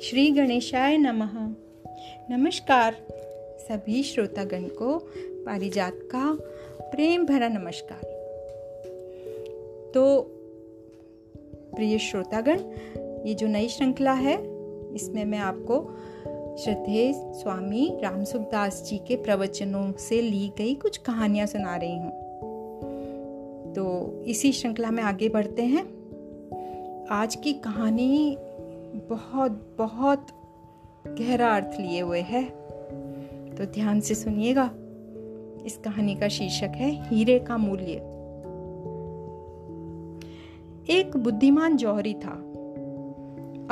श्री गणेशाय नमः। नमस्कार सभी श्रोतागण को पारिजात का प्रेम भरा नमस्कार। तो प्रिय श्रोतागण, ये जो नई श्रृंखला है इसमें मैं आपको श्रद्धेय स्वामी रामसुखदास जी के प्रवचनों से ली गई कुछ कहानियाँ सुना रही हूँ। तो इसी श्रृंखला में आगे बढ़ते हैं। आज की कहानी बहुत बहुत गहरा अर्थ लिए हुए है, तो ध्यान से सुनिएगा। इस कहानी का शीर्षक है हीरे का मूल्य। एक बुद्धिमान जौहरी था।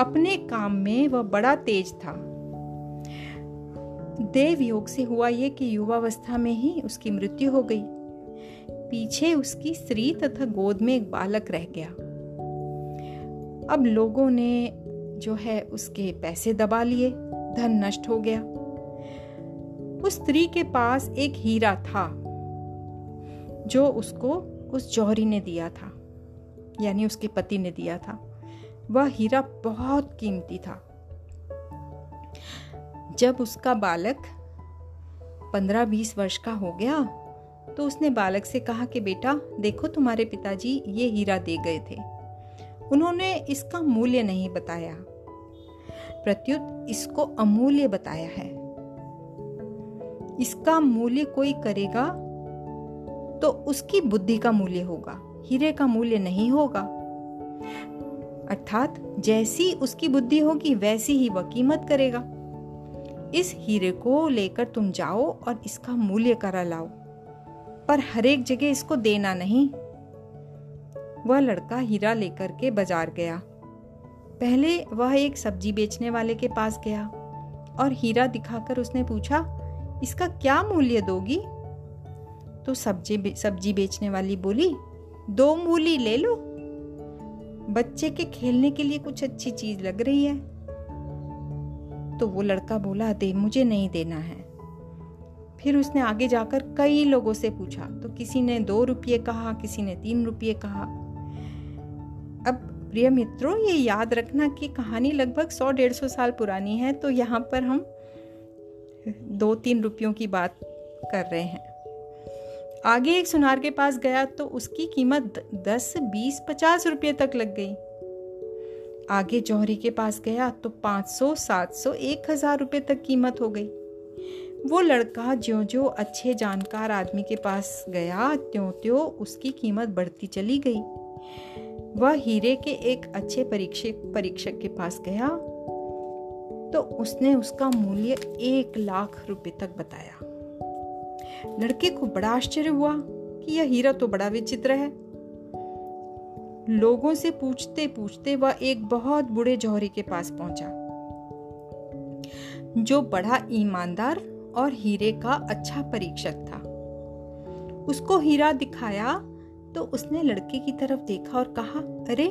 अपने काम में वह बड़ा तेज था। देव योग से हुआ यह कि युवावस्था में ही उसकी मृत्यु हो गई। पीछे उसकी स्त्री तथा गोद में एक बालक रह गया। अब लोगों ने जो है उसके पैसे दबा लिए, धन नष्ट हो गया। उस स्त्री के पास एक हीरा था जो उसको उस जौहरी ने दिया था, यानी उसके पति ने दिया था। वह हीरा बहुत कीमती था। जब उसका बालक 15-20 वर्ष का हो गया तो उसने बालक से कहा कि बेटा देखो, तुम्हारे पिताजी ये हीरा दे गए थे, उन्होंने इसका मूल्य नहीं बताया, प्रत्युत इसको अमूल्य बताया है। इसका मूल्य कोई करेगा तो उसकी बुद्धि का मूल्य होगा, हीरे का मूल्य नहीं होगा। अर्थात जैसी उसकी बुद्धि होगी वैसी ही वह कीमत करेगा। इस हीरे को लेकर तुम जाओ और इसका मूल्य करा लाओ, पर हर एक जगह इसको देना नहीं। वह लड़का हीरा लेकर के बाजार गया। पहले वह एक सब्जी बेचने वाले के पास गया और हीरा दिखाकर उसने पूछा, इसका क्या मूल्य दोगी? तो सब्जी बेचने वाली बोली, 2 मूली ले लो, बच्चे के खेलने के लिए कुछ अच्छी चीज लग रही है। तो वो लड़का बोला, दे, मुझे नहीं देना है। फिर उसने आगे जाकर कई लोगों से पूछा, तो किसी ने 2 रुपये कहा, किसी ने 3 रुपये कहा। अब प्रिय मित्रों, ये याद रखना कि कहानी लगभग 100-150 साल पुरानी है, तो यहाँ पर हम 2-3 रुपयों की बात कर रहे हैं। आगे एक सुनार के पास गया तो उसकी कीमत 10, 20, 50 रुपये तक लग गई। आगे जौहरी के पास गया तो 500, 700, 1000 रुपये तक कीमत हो गई। वो लड़का ज्यों ज्यों अच्छे जानकार आदमी के पास गया त्यों त्यों उसकी कीमत बढ़ती चली गई। वह हीरे के एक अच्छे परीक्षक के पास गया तो उसने उसका मूल्य 1 लाख रुपए तक बताया। लड़के को बड़ा आश्चर्य हुआ कि यह हीरा तो बड़ा विचित्र है। लोगों से पूछते पूछते वह एक बहुत बूढ़े जौहरी के पास पहुंचा जो बड़ा ईमानदार और हीरे का अच्छा परीक्षक था। उसको हीरा दिखाया तो उसने लड़के की तरफ देखा और कहा, अरे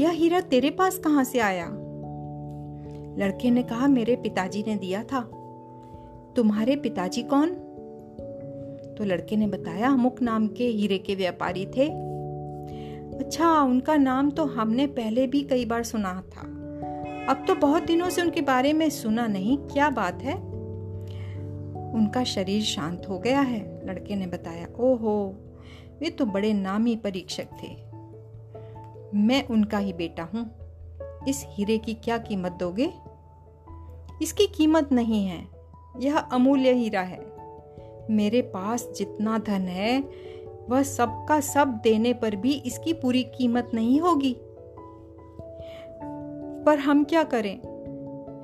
यह हीरा तेरे पास कहाँ से आया? लड़के ने कहा, मेरे पिताजी ने दिया था। तुम्हारे पिताजी कौन? तो लड़के ने बताया, अमुक नाम के हीरे के व्यापारी थे। अच्छा, उनका नाम तो हमने पहले भी कई बार सुना था, अब तो बहुत दिनों से उनके बारे में सुना नहीं, क्या बात है? उनका शरीर शांत हो गया है, लड़के ने बताया। ओहो, वे तो बड़े नामी परीक्षक थे, मैं उनका ही बेटा हूँ। इस हीरे की क्या कीमत दोगे? इसकी कीमत नहीं है, यह अमूल्य हीरा है। मेरे पास जितना धन है वह सबका सब देने पर भी इसकी पूरी कीमत नहीं होगी। पर हम क्या करें,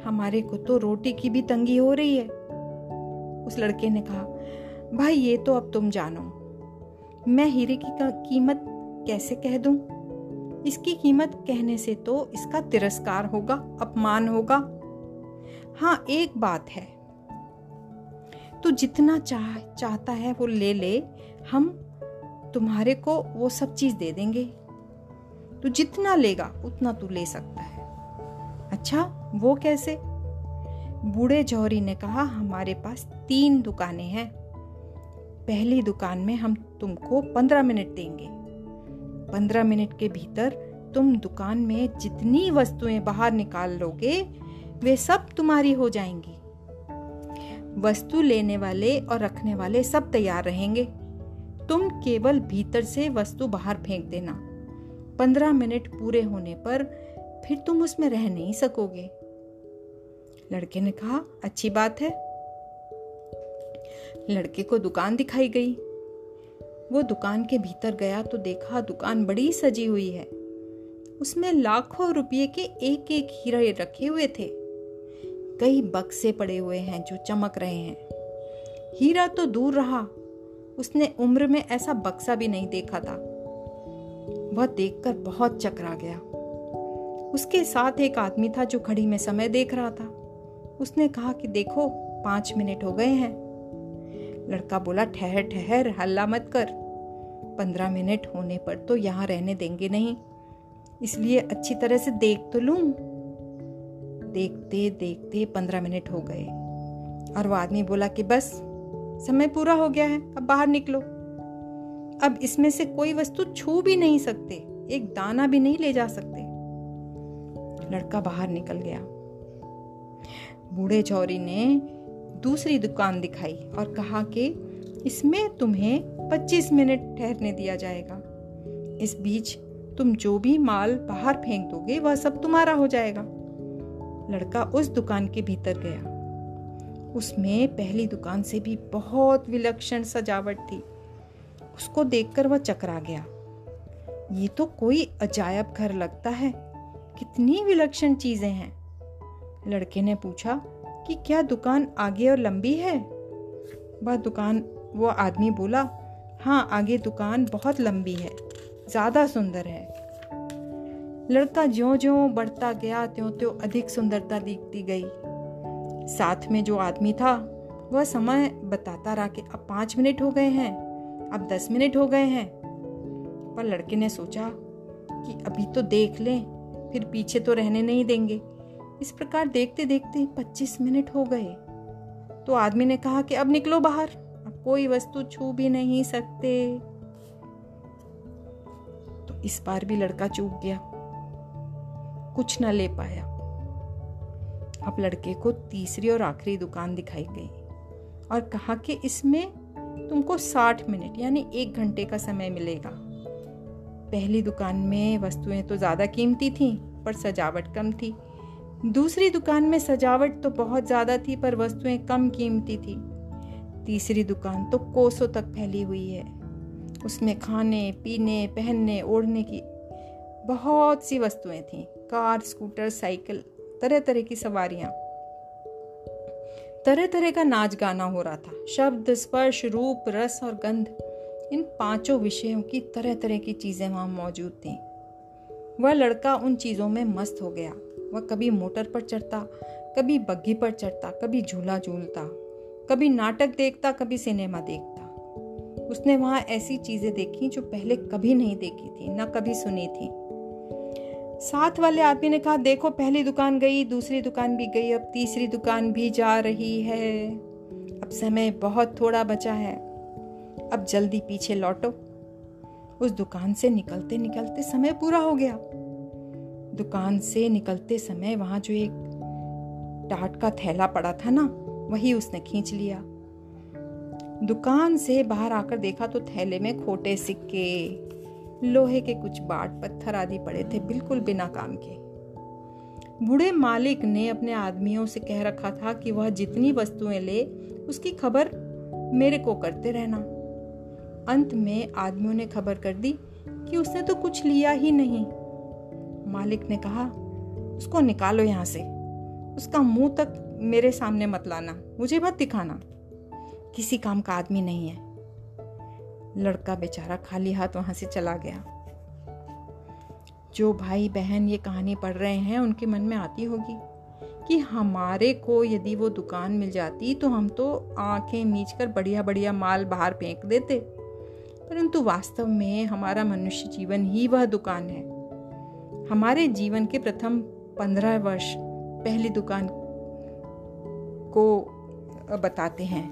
हमारे को तो रोटी की भी तंगी हो रही है। उस लड़के ने कहा, भाई ये तो अब तुम जानो, मैं हीरे की कीमत कैसे कह दूं? इसकी कीमत कहने से तो इसका तिरस्कार होगा, अपमान होगा। हाँ, एक बात है, तू जितना चाहता है वो ले ले, हम तुम्हारे को वो सब चीज दे देंगे। तू जितना लेगा उतना तू ले सकता है। अच्छा, वो कैसे? बूढ़े जौहरी ने कहा, हमारे पास 3 दुकानें हैं। पहली दुकान में हम तुमको 15 मिनट देंगे। 15 मिनट के भीतर तुम दुकान में जितनी वस्तुएं बाहर निकाल लोगे वे सब तुम्हारी हो जाएंगी। वस्तु लेने वाले और रखने वाले सब तैयार रहेंगे, तुम केवल भीतर से वस्तु बाहर फेंक देना। 15 मिनट पूरे होने पर फिर तुम उसमें रह नहीं सकोगे। लड़के ने कहा, अच्छी बात है। लड़के को दुकान दिखाई गई। वो दुकान के भीतर गया तो देखा दुकान बड़ी सजी हुई है। उसमें लाखों रुपये के एक एक हीरे रखे हुए थे। कई बक्से पड़े हुए हैं जो चमक रहे हैं। हीरा तो दूर रहा, उसने उम्र में ऐसा बक्सा भी नहीं देखा था। वह देखकर बहुत चकरा गया। उसके साथ एक आदमी था जो घड़ी में समय देख रहा था। उसने कहा कि देखो 5 मिनट हो गए हैं। लड़का बोला, ठहर ठहर, हल्ला मत कर। 15 मिनट होने पर तो यहाँ रहने देंगे नहीं, इसलिए अच्छी तरह से देख तो लूं। देखते देखते 15 मिनट हो गए और वो आदमी बोला कि बस समय पूरा हो गया है, अब बाहर निकलो। अब इसमें से कोई वस्तु छू भी नहीं सकते, एक दाना भी नहीं ले जा सकते। लड़का बाहर निकल गया। बूढ़े चौधरी ने दूसरी दुकान दिखाई और कहा कि इसमें तुम्हें 25 मिनट ठहरने दिया जाएगा। इस बीच तुम जो भी माल बाहर फेंक दोगे वह सब तुम्हारा हो जाएगा। लड़का उस दुकान के भीतर गया। उसमें पहली दुकान से भी बहुत विलक्षण सजावट थी। उसको देखकर वह चकरा गया। ये तो कोई अजायब घर लगता है, कितनी विलक्षण चीजें हैं। लड़के ने पूछा कि क्या दुकान आगे और लंबी है? वो आदमी बोला, हाँ, आगे दुकान बहुत लंबी है, ज़्यादा सुंदर है। लड़का ज्यों-ज्यों बढ़ता गया त्यों-त्यों अधिक सुंदरता दिखती गई। साथ में जो आदमी था वह समय बताता रहा कि अब 5 मिनट हो गए हैं, अब 10 मिनट हो गए हैं। पर लड़के ने सोचा कि अभी तो देख लें, फिर पीछे तो रहने नहीं देंगे। इस प्रकार देखते देखते 25 मिनट हो गए तो आदमी ने कहा कि अब निकलो बाहर, अब कोई वस्तु छू भी नहीं सकते। तो इस बार भी लड़का चूक गया, कुछ न ले पाया। अब लड़के को तीसरी और आखिरी दुकान दिखाई गई और कहा कि इसमें तुमको 60 मिनट यानी 1 घंटे का समय मिलेगा। पहली दुकान में वस्तुएं तो ज़्यादा कीमती थीं पर सजावट कम थी। दूसरी दुकान में सजावट तो बहुत ज़्यादा थी पर वस्तुएं कम कीमती थी। तीसरी दुकान तो कोसों तक फैली हुई है। उसमें खाने पीने, पहनने ओढ़ने की बहुत सी वस्तुएं थीं। कार, स्कूटर, साइकिल, तरह तरह की सवारियां, तरह तरह का नाच गाना हो रहा था। शब्द, स्पर्श, रूप, रस और गंध, इन 5 विषयों की तरह तरह की चीज़ें वहाँ मौजूद थीं। वह लड़का उन चीज़ों में मस्त हो गया। वह कभी मोटर पर चढ़ता, कभी बग्घी पर चढ़ता, कभी झूला झूलता, कभी नाटक देखता, कभी सिनेमा देखता। उसने वहाँ ऐसी चीज़ें देखी जो पहले कभी नहीं देखी थी, ना कभी सुनी थी। साथ वाले आदमी ने कहा, देखो पहली दुकान गई, दूसरी दुकान भी गई, अब तीसरी दुकान भी जा रही है। अब समय बहुत थोड़ा बचा है, अब जल्दी पीछे लौटो। उस दुकान से निकलते निकलते समय पूरा हो गया। दुकान से निकलते समय वहाँ जो एक टाट का थैला पड़ा था ना, वही उसने खींच लिया। दुकान से बाहर आकर देखा तो थैले में खोटे सिक्के, लोहे के कुछ बाट, पत्थर आदि पड़े थे, बिल्कुल बिना काम के। बूढ़े मालिक ने अपने आदमियों से कह रखा था कि वह जितनी वस्तुएं ले उसकी खबर मेरे को करते रहना। अंत में आदमियों ने खबर कर दी कि उसने तो कुछ लिया ही नहीं। मालिक ने कहा, उसको निकालो यहाँ से, उसका मुंह तक मेरे सामने मत लाना, मुझे मत दिखाना, किसी काम का आदमी नहीं है। लड़का बेचारा खाली हाथ वहां से चला गया। जो भाई बहन ये कहानी पढ़ रहे हैं उनके मन में आती होगी कि हमारे को यदि वो दुकान मिल जाती तो हम तो आंखें मीच कर बढ़िया बढ़िया माल बाहर फेंक देते। परंतु वास्तव में हमारा मनुष्य जीवन ही वह दुकान है। हमारे जीवन के प्रथम 15 वर्ष पहली दुकान को बताते हैं,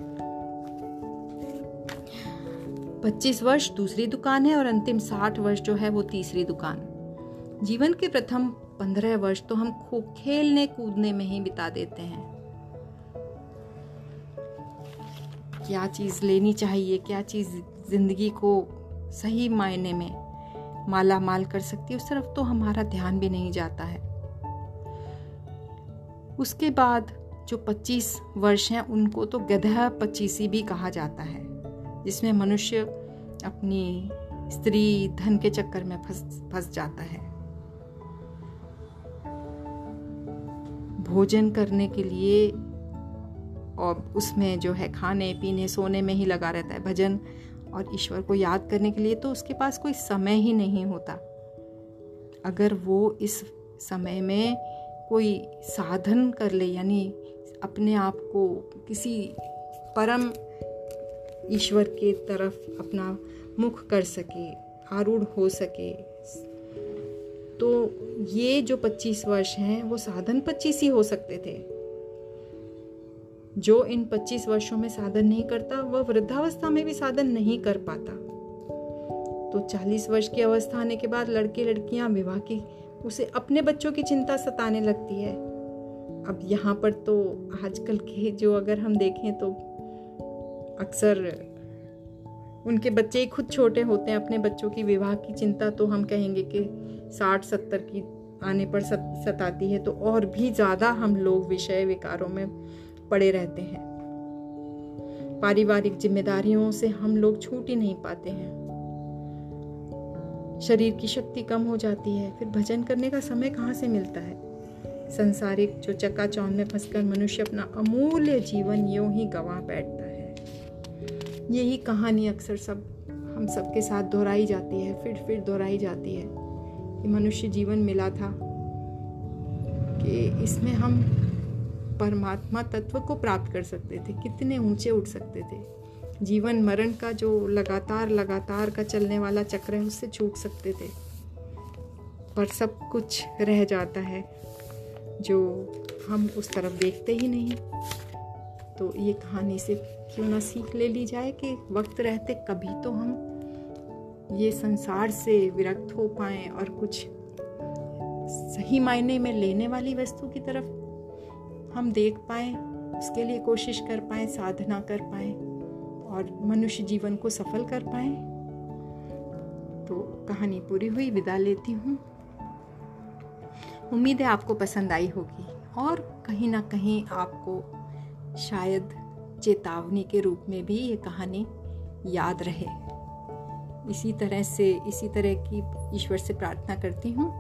25 वर्ष दूसरी दुकान है और अंतिम 60 वर्ष जो है वो तीसरी दुकान। जीवन के प्रथम 15 वर्ष तो हम खूब खेलने कूदने में ही बिता देते हैं। क्या चीज़ लेनी चाहिए, क्या चीज़ ज़िंदगी को सही मायने में माला माल कर सकती है, उस तरफ तो हमारा ध्यान भी नहीं जाता है। उसके बाद जो 25 वर्ष हैं उनको तो गधा 25 भी कहा जाता है, जिसमें मनुष्य अपनी स्त्री धन के चक्कर में फंस जाता है। भोजन करने के लिए और उसमें जो है खाने पीने सोने में ही लगा रहता है, भजन और ईश्वर को याद करने के लिए तो उसके पास कोई समय ही नहीं होता। अगर वो इस समय में कोई साधन कर ले, यानी अपने आप को किसी परम ईश्वर के तरफ अपना मुख कर सके, आरूढ़ हो सके, तो ये जो 25 वर्ष हैं वो साधन 25 ही हो सकते थे। जो इन 25 वर्षों में साधन नहीं करता वह वृद्धावस्था में भी साधन नहीं कर पाता। तो 40 वर्ष की अवस्था आने के बाद लड़के लड़कियां विवाह की, उसे अपने बच्चों की चिंता सताने लगती है। अब यहाँ पर तो आजकल के जो अगर हम देखें तो अक्सर उनके बच्चे ही खुद छोटे होते हैं, अपने बच्चों की विवाह की चिंता तो हम कहेंगे कि 60-70 की आने पर सताती है, तो और भी ज़्यादा हम लोग विषय विकारों में पड़े रहते हैं। पारिवारिक जिम्मेदारियों से हम लोग छूट ही नहीं पाते हैं, शरीर की शक्ति कम हो जाती है, फिर भजन करने का समय कहाँ से मिलता है। सांसारिक जो चकाचौंध में फंसकर मनुष्य अपना अमूल्य जीवन यूं ही गंवा बैठता है। यही कहानी अक्सर हम सबके साथ दोहराई जाती है, फिर दोहराई जाती है कि मनुष्य जीवन मिला था कि इसमें हम परमात्मा तत्व को प्राप्त कर सकते थे, कितने ऊंचे उठ सकते थे। जीवन मरण का जो लगातार का चलने वाला चक्र है उससे छूट सकते थे, पर सब कुछ रह जाता है जो हम उस तरफ देखते ही नहीं। तो ये कहानी से क्यों ना सीख ले ली जाए कि वक्त रहते कभी तो हम ये संसार से विरक्त हो पाएं और कुछ सही मायने में लेने वाली वस्तु की तरफ हम देख पाएँ, उसके लिए कोशिश कर पाएँ, साधना कर पाएँ और मनुष्य जीवन को सफल कर पाएँ। तो कहानी पूरी हुई, विदा लेती हूँ। उम्मीद है आपको पसंद आई होगी और कहीं ना कहीं आपको शायद चेतावनी के रूप में भी ये कहानी याद रहे। इसी तरह की ईश्वर से प्रार्थना करती हूँ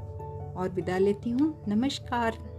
और विदा लेती हूँ। नमस्कार।